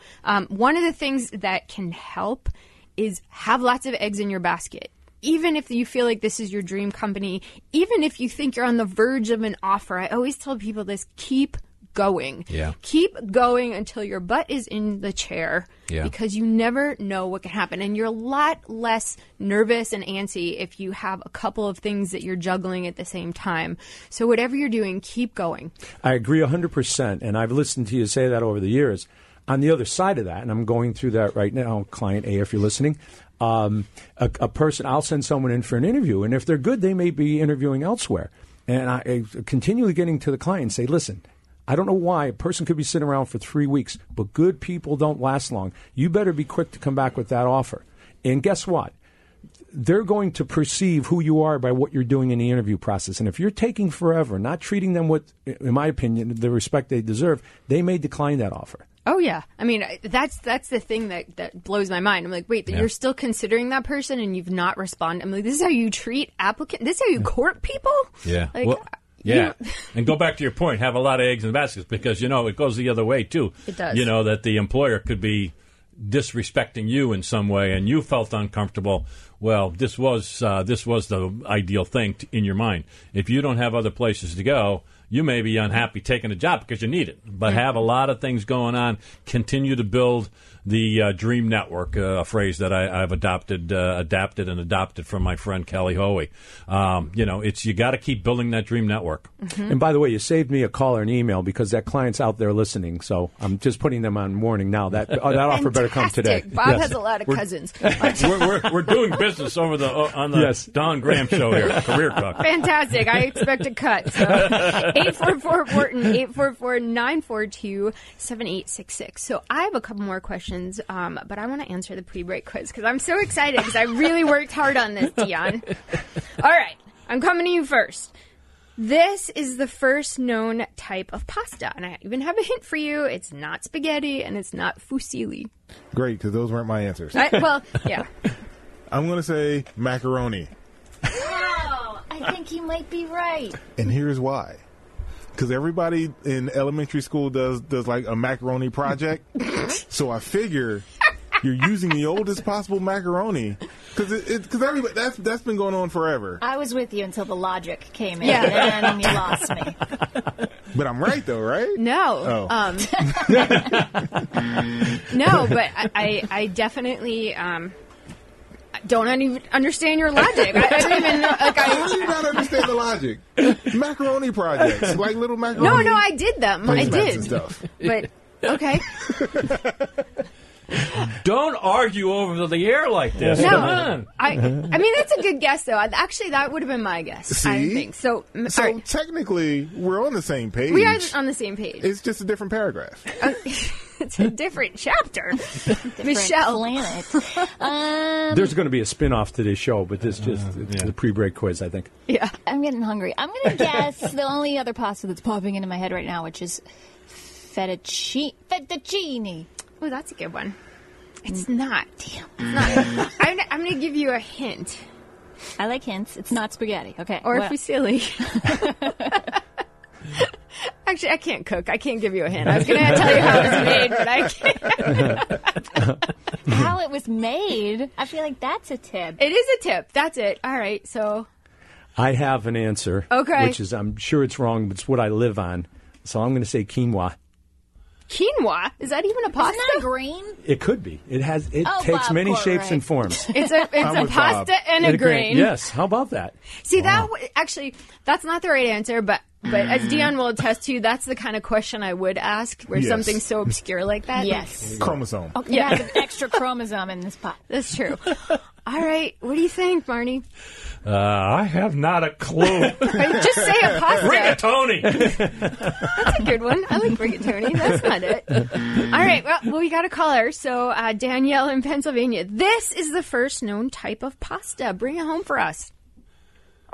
one of the things that can help is have lots of eggs in your basket. Even if you feel like this is your dream company, even if you think you're on the verge of an offer, I always tell people this, keep going. Yeah. Keep going until your butt is in the chair, because you never know what can happen. And you're a lot less nervous and antsy if you have a couple of things that you're juggling at the same time. So whatever you're doing, keep going. I agree 100%. And I've listened to you say that over the years. On the other side of that, and I'm going through that right now, client A, if you're listening, a person, I'll send someone in for an interview. And if they're good, they may be interviewing elsewhere. And I continually getting to the client and say, listen, I don't know why a person could be sitting around for 3 weeks, but good people don't last long. You better be quick to come back with that offer. And guess what? They're going to perceive who you are by what you're doing in the interview process. And if you're taking forever, not treating them with, in my opinion, the respect they deserve, they may decline that offer. Oh, yeah. I mean, that's the thing that blows my mind. I'm like, wait, you're still considering that person and you've not responded. I'm like, this is how you treat applicants? This is how you court people? Yeah. Like, well, yeah. And go back to your point, have a lot of eggs in the baskets, because, you know, it goes the other way, too. It does. You know, that the employer could be disrespecting you in some way and you felt uncomfortable. Well, this was the ideal thing in your mind. If you don't have other places to go, you may be unhappy taking a job because you need it, but have a lot of things going on. Continue to build the dream network, a phrase that I've adapted from my friend Kelly Hoey. You know, it's you got to keep building that dream network. Mm-hmm. And by the way, you saved me a call or an email, because that client's out there listening. So I'm just putting them on warning now. That offer better come today. Bob has a lot of cousins. we're doing business on the Don Graham show here, Career Talk. Fantastic. I expect a cut. So. 844-WHARTON, 844-942-7866. So I have a couple more questions. But I want to answer the pre-break quiz because I'm so excited because I really worked hard on this, Dion. All right. I'm coming to you first. This is the first known type of pasta, and I even have a hint for you. It's not spaghetti, and it's not fusilli. Great, because those weren't my answers. I'm going to say macaroni. Wow. I think you might be right. And here's why. Because everybody in elementary school does like a macaroni project. So I figure you're using the oldest possible macaroni. Because that's been going on forever. I was with you until the logic came in. Yeah. And then you lost me. But I'm right, though, right? No. Oh. No, but I definitely... don't even understand your logic. I don't even know. Like, how do you not understand the logic? Macaroni projects, like little macaroni. No, I did them. I did. And stuff. But okay. Don't argue over the air like this. No, come on. I mean, that's a good guess, though. Actually, that would have been my guess. See? I think so. So right. Technically, we're on the same page. We are on the same page. It's just a different paragraph. It's a different chapter. Different Michelle. Planet. There's going to be a spin-off to this show, but this just the pre-break quiz, I think. Yeah. I'm getting hungry. I'm going to guess the only other pasta that's popping into my head right now, which is fettuccine. Oh, that's a good one. It's not. Damn. It's not. I'm going to give you a hint. I like hints. It's not spaghetti. Okay. Or what? Fusilli. Actually, I can't cook. I can't give you a hint. I was going to tell you how it was made, but I can't. How it was made? I feel like that's a tip. It is a tip. That's it. All right. So I have an answer. Okay. Which is, I'm sure it's wrong, but it's what I live on. So I'm going to say quinoa. Quinoa? Is that even a pasta? Isn't that green? It could be. It has. It takes Bob many Courtright. Shapes and forms. It's a pasta Bob. And a grain. Yes. How about that? See, wow. That actually, that's not the right answer, but as Dion will attest to, that's the kind of question I would ask, where yes. something so obscure like that. Yes. Chromosome. Oh, yeah. It has an extra chromosome in this pot. That's true. All right. What do you think, Marnie? I have not a clue. Just say a pasta. Rigatoni. That's a good one. I like rigatoni. That's not it. All right. Well, we got a caller. So Danielle in Pennsylvania. This is the first known type of pasta. Bring it home for us.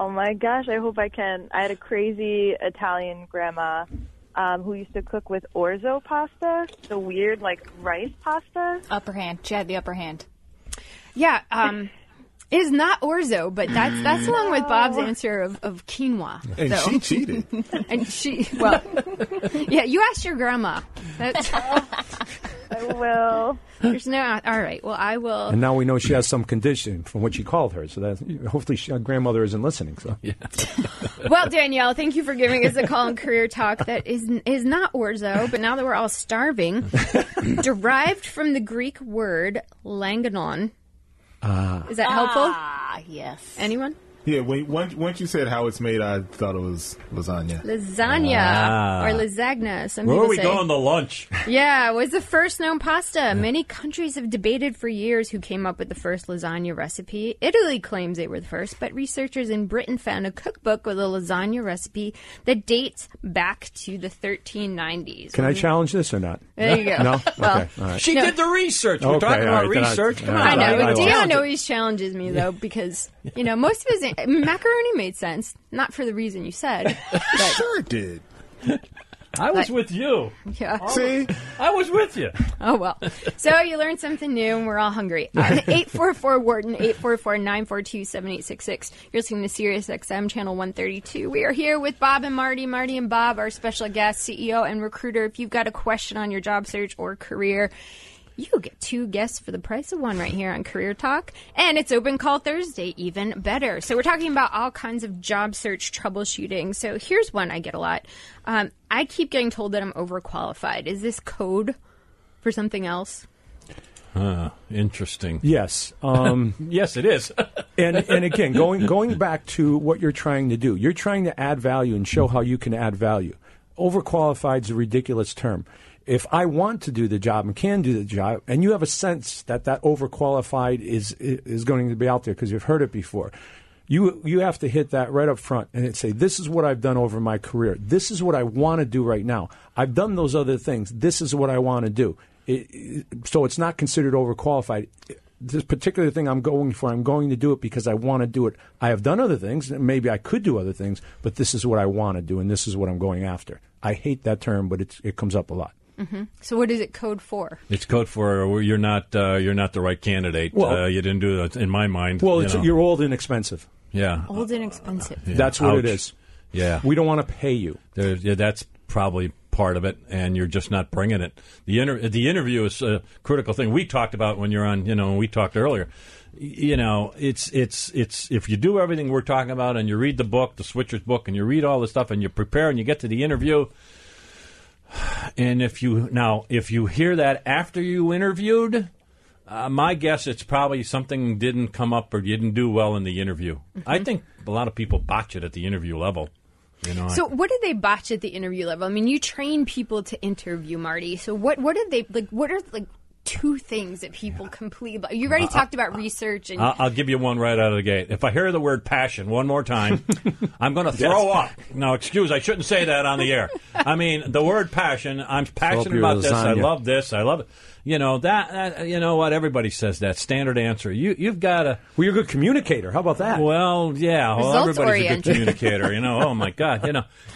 Oh, my gosh. I hope I can. I had a crazy Italian grandma who used to cook with orzo pasta, the weird, rice pasta. Upper hand. She had the upper hand. Yeah. It is not orzo, but that's along with Bob's answer of quinoa. And so. She cheated. And she, well, yeah, you asked your grandma. That's, I will. There's no, all right, well, I will. And now we know she has some condition from what you called her, so that hopefully her grandmother isn't listening. So yeah. Well, Danielle, thank you for giving us a call on Career Talk that is not orzo, but now that we're all starving, derived from the Greek word langanon. Is that helpful? Ah, yes. Anyone? Yeah, once you said how it's made, I thought it was lasagna. Lasagna or lasagna. Some Where are we going to lunch? Yeah, it was the first known pasta. Yeah. Many countries have debated for years who came up with the first lasagna recipe. Italy claims they were the first, but researchers in Britain found a cookbook with a lasagna recipe that dates back to the 1390s. Can I challenge this or not? There you go. No? Well, okay. All right. She did the research. We're talking about research. I know. Dion always challenges me, though, because, most of his macaroni made sense, not for the reason you said. But sure it did. I was with you. Yeah. See? I was with you. Oh, well. So you learned something new, and we're all hungry. 844-WHARTON, 844-942-7866. You're listening to SiriusXM, Channel 132. We are here with Bob and Marty. Marty and Bob, our special guest, CEO and recruiter. If you've got a question on your job search or career, you get two guests for the price of one right here on Career Talk. And it's Open Call Thursday, even better. So we're talking about all kinds of job search troubleshooting. So here's one I get a lot. I keep getting told that I'm overqualified. Is this code for something else? Interesting. Yes. Yes, it is. and again, going back to what you're trying to do. You're trying to add value and show how you can add value. Overqualified is a ridiculous term. If I want to do the job and can do the job, and you have a sense that overqualified is going to be out there because you've heard it before, you have to hit that right up front and say, this is what I've done over my career. This is what I want to do right now. I've done those other things. This is what I want to do. So it's not considered overqualified. This particular thing I'm going for, I'm going to do it because I want to do it. I have done other things, and maybe I could do other things, but this is what I want to do, and this is what I'm going after. I hate that term, but it comes up a lot. Mm-hmm. So what is it code for? It's code for you're not the right candidate. Well, you didn't do that in my mind. Well, you're old and expensive. Yeah. Old and expensive. Yeah. That's what it is. Yeah. We don't want to pay you. That's probably part of it, and you're just not bringing it. The interview is a critical thing. We talked about when you're on, we talked earlier. It's if you do everything we're talking about and you read the book, the Switchers book, and you read all this stuff and you prepare and you get to the interview, and if you hear that after you interviewed, my guess it's probably something didn't come up or you didn't do well in the interview. Mm-hmm. I think a lot of people botch it at the interview level. So what did they botch at the interview level? I mean, you train people to interview, Marty. So what did they what are two things that people completely – you already talked about research. And I'll give you one right out of the gate. If I hear the word passion one more time, I'm going to throw up. Now, excuse, I shouldn't say that on the air. I mean, the word passion, I'm passionate about this. I love this. I love it. You know what? Everybody says that. Standard answer. You've got to... Well, you're a good communicator. How about that? Well, yeah. Well, everybody's a good communicator. Oh, my God.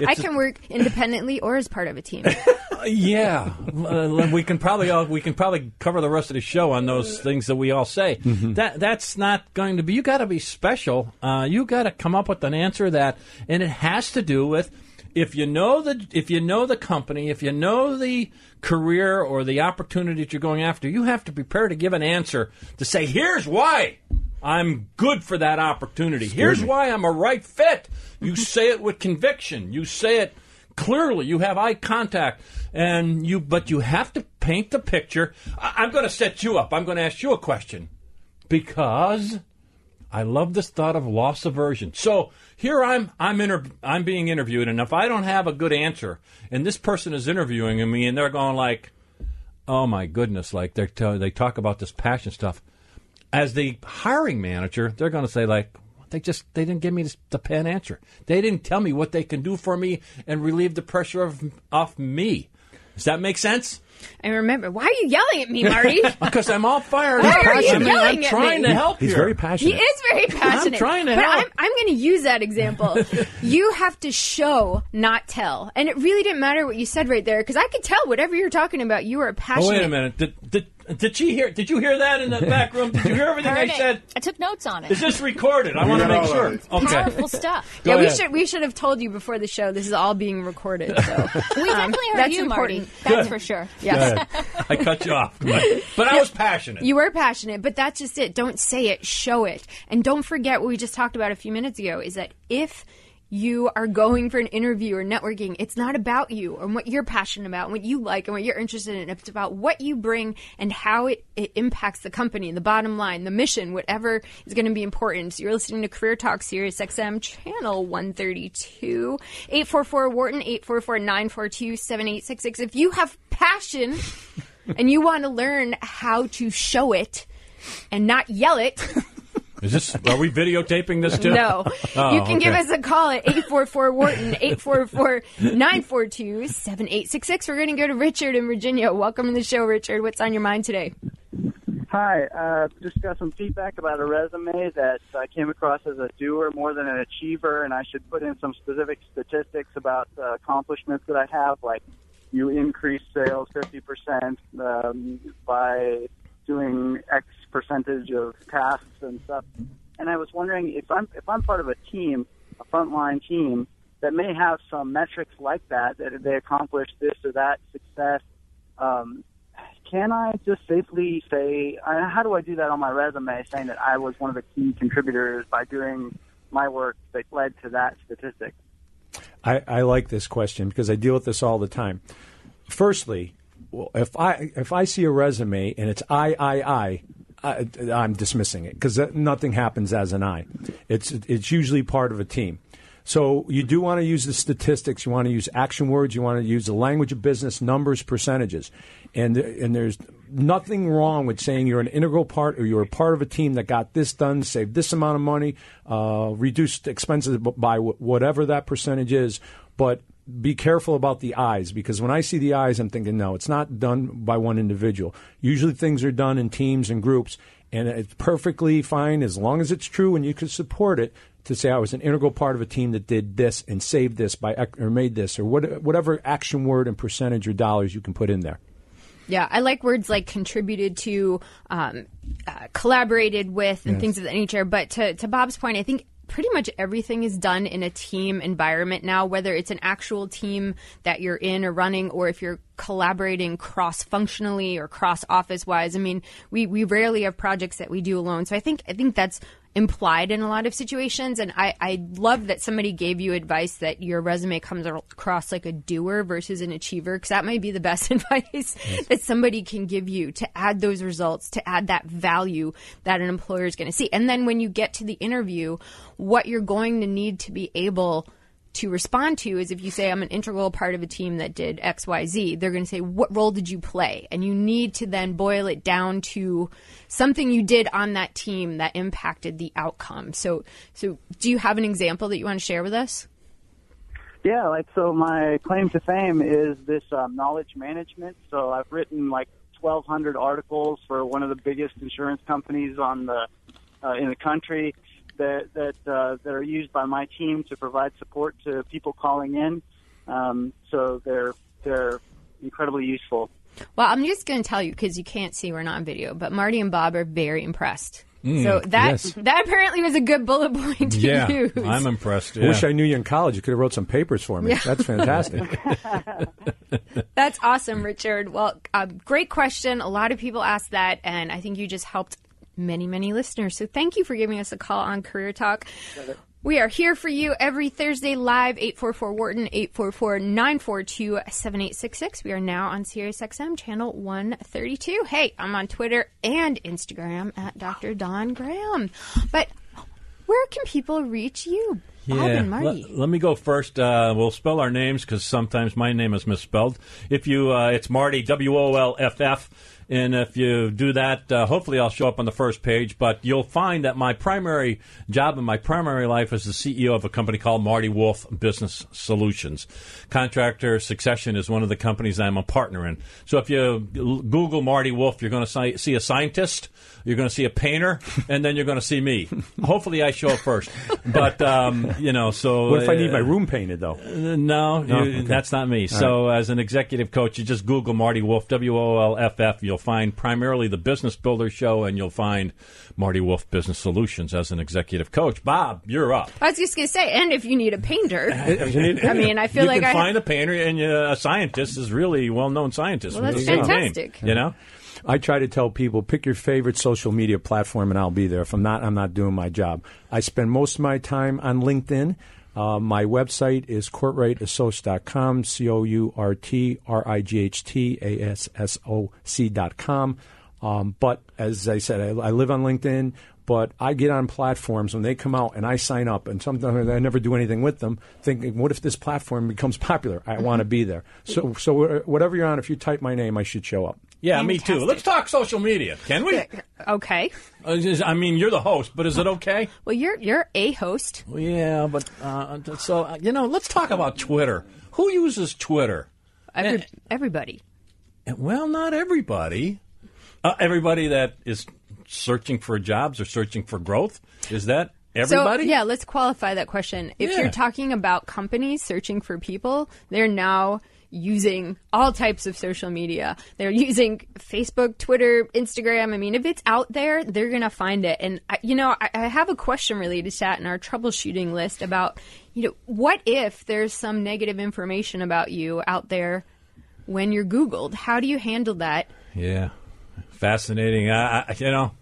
I can work independently or as part of a team. Yeah, we can probably cover the rest of the show on those things that we all say. Mm-hmm. That's not going to be. You got to be special. You got to come up with an answer that, and it has to do with if you know the company, if you know the career or the opportunity that you're going after, you have to prepare to give an answer to say, here's why I'm good for that opportunity. Here's why I'm a right fit. You say it with conviction. You say it clearly. You have eye contact, but you have to paint the picture. I'm going to set you up. I'm going to ask you a question because I love this thought of loss aversion. So here I'm being interviewed, and if I don't have a good answer, and this person is interviewing me, and they're going like, "Oh my goodness!" Like they talk about this passion stuff. As the hiring manager, they're going to say, like, they didn't give me the pan answer. They didn't tell me what they can do for me and relieve the pressure off me. Does that make sense? I remember. Why are you yelling at me, Marty? Because I'm all fired up. I'm trying to help you. He's very passionate. He is very passionate. I'm trying to help. I'm going to use that example. You have to show, not tell. And it really didn't matter what you said right there, because I could tell whatever you're talking about, you were passionate. Oh, wait a minute. Did you hear that in the back room? Did you hear everything I said? I took notes on it. Is this recorded? I want to make sure. Okay. Powerful stuff. Yeah, we should have told you before the show this is all being recorded. So. We definitely heard you, Marty. That's for sure. Yes. I cut you off. But I was passionate. You were passionate, but that's just it. Don't say it. Show it. And don't forget what we just talked about a few minutes ago is that if you are going for an interview or networking, it's not about you and what you're passionate about and what you like and what you're interested in. It's about what you bring and how it impacts the company, the bottom line, the mission, whatever is going to be important. So you're listening to Career Talk, SiriusXM, channel 132, 844-WHARTON, 844-942-7866. If you have passion and you want to learn how to show it and not yell it... Are we videotaping this too? No. Oh, you can give us a call at 844-WHARTON, 844-942-7866. We're going to go to Richard in Virginia. Welcome to the show, Richard. What's on your mind today? Hi. Just got some feedback about a resume that I came across as a doer more than an achiever, and I should put in some specific statistics about accomplishments that I have, like you increased sales 50% by doing X percentage of tasks and stuff. And I was wondering if I'm part of a team, a frontline team, that may have some metrics like that they accomplish this or that success, can I just safely say, how do I do that on my resume, saying that I was one of the key contributors by doing my work that led to that statistic? I like this question because I deal with this all the time. Firstly, well, if I see a resume and it's I'm dismissing it because nothing happens as an I. It's usually part of a team. So you do want to use the statistics. You want to use action words. You want to use the language of business, numbers, percentages. And there's nothing wrong with saying you're an integral part or you're a part of a team that got this done, saved this amount of money, reduced expenses by whatever that percentage is. But be careful about the eyes, because when I see the eyes, I'm thinking, no, it's not done by one individual. Usually things are done in teams and groups, and it's perfectly fine as long as it's true and you can support it to say I was an integral part of a team that did this and saved this or made this or whatever action word and percentage or dollars you can put in there. Yeah, I like words like contributed to, collaborated with, and things of that nature. But to Bob's point, I think pretty much everything is done in a team environment now, whether it's an actual team that you're in or running, or if you're collaborating cross-functionally or cross-office-wise. I mean, we rarely have projects that we do alone. So I think that's implied in a lot of situations. And I love that somebody gave you advice that your resume comes across like a doer versus an achiever, because that might be the best advice that somebody can give you to add those results, to add that value that an employer is going to see. And then when you get to the interview, what you're going to need to be able to respond to is if you say, I'm an integral part of a team that did X, Y, Z, they're going to say, what role did you play? And you need to then boil it down to something you did on that team that impacted the outcome. So do you have an example that you want to share with us? Yeah, so my claim to fame is this knowledge management. So I've written 1,200 articles for one of the biggest insurance companies in the country that are used by my team to provide support to people calling in. So they're incredibly useful. Well, I'm just going to tell you, because you can't see, we're not on video, but Marty and Bob are very impressed. So that apparently was a good bullet point to use. I'm impressed. Yeah. I wish I knew you in college. You could have wrote some papers for me. Yeah. That's fantastic. That's awesome, Richard. Well, great question. A lot of people ask that, and I think you just helped many, many listeners. So thank you for giving us a call on Career Talk. We are here for you every Thursday live, 844-WHARTON, 844-942-7866. We are now on SiriusXM, channel 132. Hey, I'm on Twitter and Instagram at Dr. Don Graham. But where can people reach you, Bob and Marty? Let me go first. We'll spell our names because sometimes my name is misspelled. If you, it's Marty, W-O-L-F-F. And if you do that, hopefully I'll show up on the first page. But you'll find that my primary job and my primary life is the CEO of a company called Marty Wolff Business Solutions. Contractor Succession is one of the companies I'm a partner in. So if you Google Marty Wolff, you're going to see a scientist, you're going to see a painter, and then you're going to see me. Hopefully I show up first. But, you know, so... What if I need my room painted, though? No, okay. That's not me. All right. As an executive coach, you just Google Marty Wolff, W-O-L-F-F. You'll find primarily the Business Builder Show, and you'll find Marty Wolff Business Solutions as an executive coach. Bob, you're up. I was just going to say, and if you need a painter, I mean, I feel like I find a painter, and a scientist is really well-known scientist. Well, that's fantastic. Name, you know, I try to tell people, pick your favorite social media platform, and I'll be there. If I'm not, I'm not doing my job. I spend most of my time on LinkedIn. My website is courtrightassociates.com, courtrightassociates.com. But as I said, I live on LinkedIn, but I get on platforms when they come out and I sign up, and sometimes I never do anything with them, thinking, what if this platform becomes popular? I want to be there. So whatever you're on, if you type my name, I should show up. Yeah, fantastic. Me too. Let's talk social media, can we? Okay. I mean, you're the host, but is it okay? Well, you're a host. Well, yeah, but so, you know, let's talk about Twitter. Who uses Twitter? Everybody. Well, not everybody. Everybody that is searching for jobs or searching for growth, is that everybody? So, yeah, let's qualify that question. If you're talking about companies searching for people, they're now using all types of social media. They're using Facebook, Twitter, Instagram. I mean, if it's out there, they're going to find it. And, I have a question related to that in our troubleshooting list about, what if there's some negative information about you out there when you're Googled? How do you handle that? Yeah. Fascinating. I'm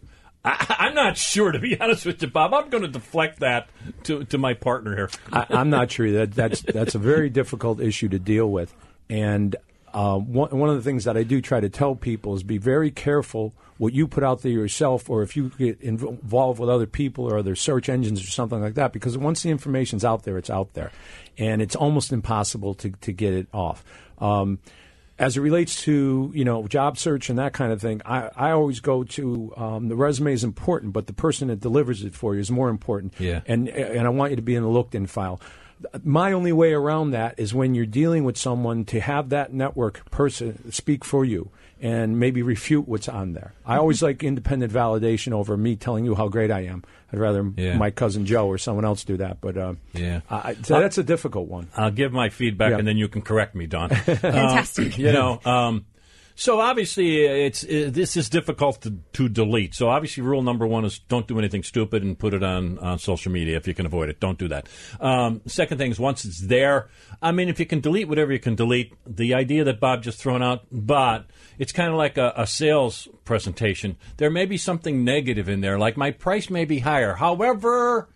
not sure, to be honest with you, Bob. I'm going to deflect that to my partner here. I'm not sure. That's a very difficult issue to deal with. And one of the things that I do try to tell people is be very careful what you put out there yourself, or if you get involved with other people or other search engines or something like that, because once the information's out there, it's out there. And it's almost impossible to get it off. As it relates to, job search and that kind of thing, I always go to the resume is important, but the person that delivers it for you is more important. Yeah. And I want you to be in the LinkedIn file. My only way around that is when you're dealing with someone to have that network person speak for you and maybe refute what's on there. I always like independent validation over me telling you how great I am. I'd rather my cousin Joe or someone else do that. But so that's a difficult one. I'll give my feedback and then you can correct me, Don. Fantastic. So obviously, this is difficult to delete. So obviously, rule number one is don't do anything stupid and put it on social media if you can avoid it. Don't do that. Second thing is once it's there, I mean, if you can delete whatever you can delete, the idea that Bob just thrown out, but it's kind of like a sales presentation. There may be something negative in there, like my price may be higher. However,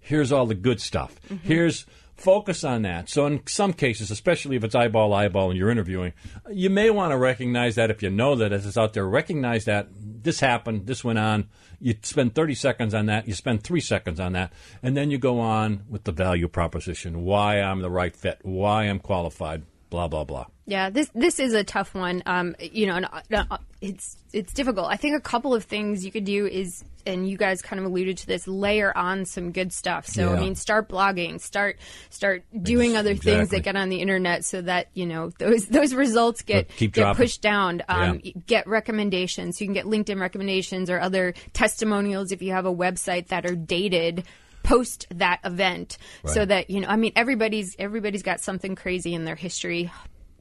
here's all the good stuff. Mm-hmm. Focus on that. So in some cases, especially if it's eyeball and you're interviewing, you may want to recognize that if you know that it's out there. Recognize that this happened, this went on. You spend 30 seconds on that. You spend 3 seconds on that. And then you go on with the value proposition, why I'm the right fit, why I'm qualified, blah, blah, blah. Yeah, this is a tough one. It's difficult. I think a couple of things you could do is, and you guys kind of alluded to this, layer on some good stuff. So, I mean, start blogging, start doing other things that get on the internet so that, those results get pushed down. Get recommendations. You can get LinkedIn recommendations or other testimonials if you have a website that are dated post that event. Right. So that, everybody's got something crazy in their history.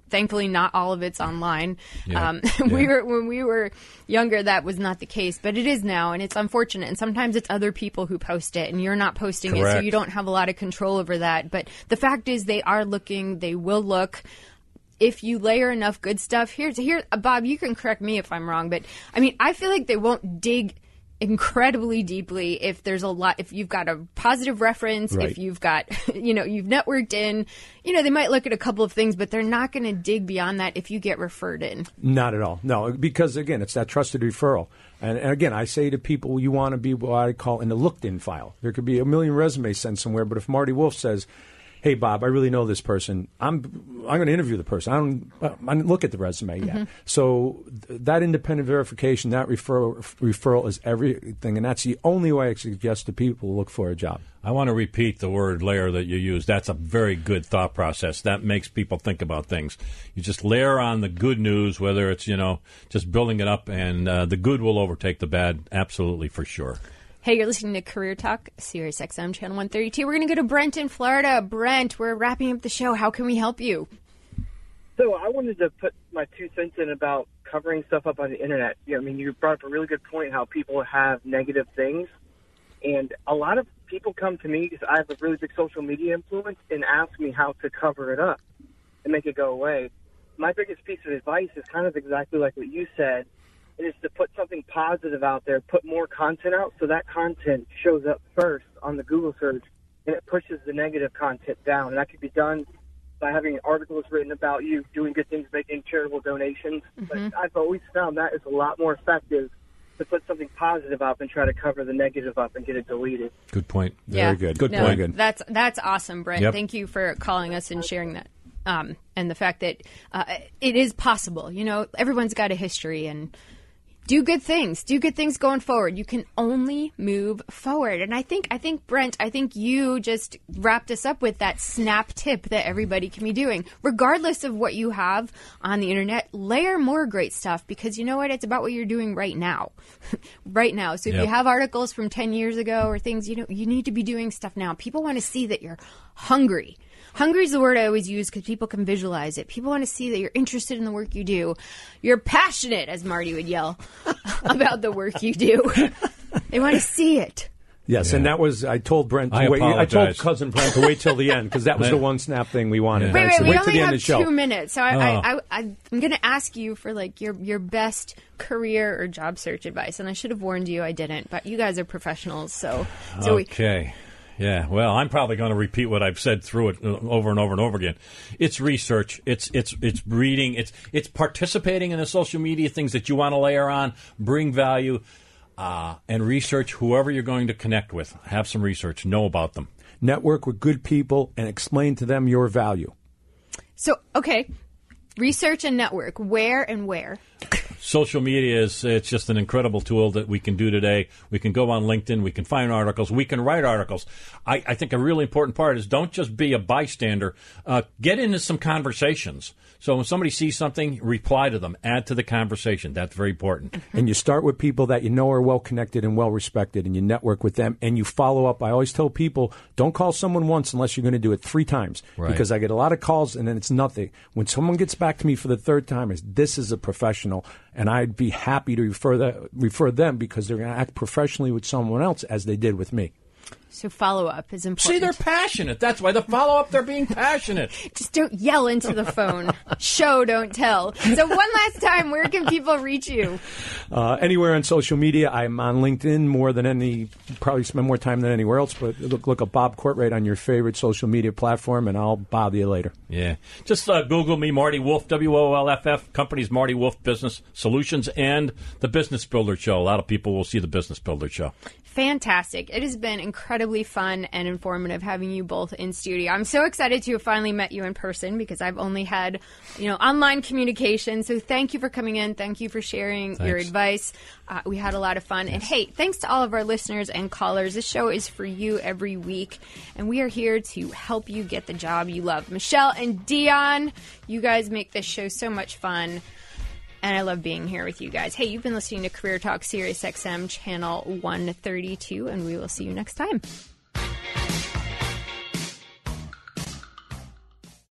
thankfully not all of it's online. Yeah. When we were younger, that was not the case, but it is now, and it's unfortunate. And sometimes it's other people who post it, and you're not posting Correct. It, so you don't have a lot of control over that. But the fact is, they are looking. They will look. If you layer enough good stuff, here, Bob, you can correct me if I'm wrong, but I mean, I feel like they won't dig incredibly deeply if there's a lot, if you've got a positive reference, right. if you've got, you've networked in, they might look at a couple of things, but they're not going to dig beyond that if you get referred in. Not at all. No, because again, it's that trusted referral. And again, I say to people, you want to be what I call in the looked-in file. There could be a million resumes sent somewhere, but if Marty Wolff says, hey, Bob, I really know this person. I'm going to interview the person. I didn't look at the resume yet. Mm-hmm. So that independent verification, that referral is everything, and that's the only way I suggest to people look for a job. I want to repeat the word layer that you used. That's a very good thought process. That makes people think about things. You just layer on the good news, whether it's, just building it up, and the good will overtake the bad, absolutely for sure. Hey, you're listening to Career Talk, SiriusXM Channel 132. We're going to go to Brent in Florida. Brent, we're wrapping up the show. How can we help you? So I wanted to put my 2 cents in about covering stuff up on the internet. You brought up a really good point how people have negative things. And a lot of people come to me because I have a really big social media influence and ask me how to cover it up and make it go away. My biggest piece of advice is kind of exactly like what you said. It is to put something positive out there, put more content out, so that content shows up first on the Google search, and it pushes the negative content down. And that could be done by having articles written about you doing good things, making charitable donations. Mm-hmm. But I've always found that is a lot more effective to put something positive up and try to cover the negative up and get it deleted. Good point. Yeah. Very good. Good point. That's awesome, Brent. Yep. Thank you for calling us and sharing that. And the fact that it is possible. Everyone's got a history, and Do good things going forward. You can only move forward. And I think Brent, you just wrapped us up with that snap tip that everybody can be doing. Regardless of what you have on the internet, layer more great stuff, because you know what? It's about what you're doing right now. So if you have articles from 10 years ago or things, you need to be doing stuff now. People want to see that you're hungry. Hungry is the word I always use because people can visualize it. People want to see that you're interested in the work you do. You're passionate, as Marty would yell, about the work you do. They want to see it. Yes, yeah. And that was, I told Brent to wait. I told cousin Brent to wait till the end, because that was the one snap thing we wanted. Yeah. Wait till the end of the show. We only have 2 minutes, so I'm going to ask you for your best career or job search advice. And I should have warned you, I didn't, but you guys are professionals, so okay. Yeah, well, I'm probably going to repeat what I've said through it over and over and over again. It's research. It's reading. It's participating in the social media things that you want to layer on, bring value, and research whoever you're going to connect with. Have some research. Know about them. Network with good people and explain to them your value. So, okay, research and network. Where? Social media it's just an incredible tool that we can do today. We can go on LinkedIn. We can find articles. We can write articles. I think a really important part is don't just be a bystander. Get into some conversations. So when somebody sees something, reply to them. Add to the conversation. That's very important. Mm-hmm. And you start with people that you know are well-connected and well-respected, and you network with them, and you follow up. I always tell people, don't call someone once unless you're going to do it 3 times, right. Because I get a lot of calls, and then it's nothing. When someone gets back to me for the 3rd time, this is a professional. And I'd be happy to refer them, because they're going to act professionally with someone else as they did with me. So follow-up is important. See, they're passionate. That's why the follow-up, they're being passionate. Just don't yell into the phone. Show, don't tell. So one last time, where can people reach you? Anywhere on social media. I'm on LinkedIn more than probably spend more time than anywhere else, but look up Bob Courtright on your favorite social media platform, and I'll bother you later. Yeah. Just Google me, Marty Wolff, W-O-L-F-F. Company's Marty Wolff Business Solutions and The Business Builder Show. A lot of people will see The Business Builder Show. Fantastic. It has been incredibly fun and informative having you both in studio. I'm so excited to have finally met you in person, because I've only had, online communication. So thank you for coming in. Thank you for sharing your advice. We had a lot of fun. Yes. And hey, thanks to all of our listeners and callers. This show is for you every week, and we are here to help you get the job you love. Michelle and Dion, you guys make this show so much fun. And I love being here with you guys. Hey, you've been listening to Career Talk, SiriusXM Channel 132, and we will see you next time.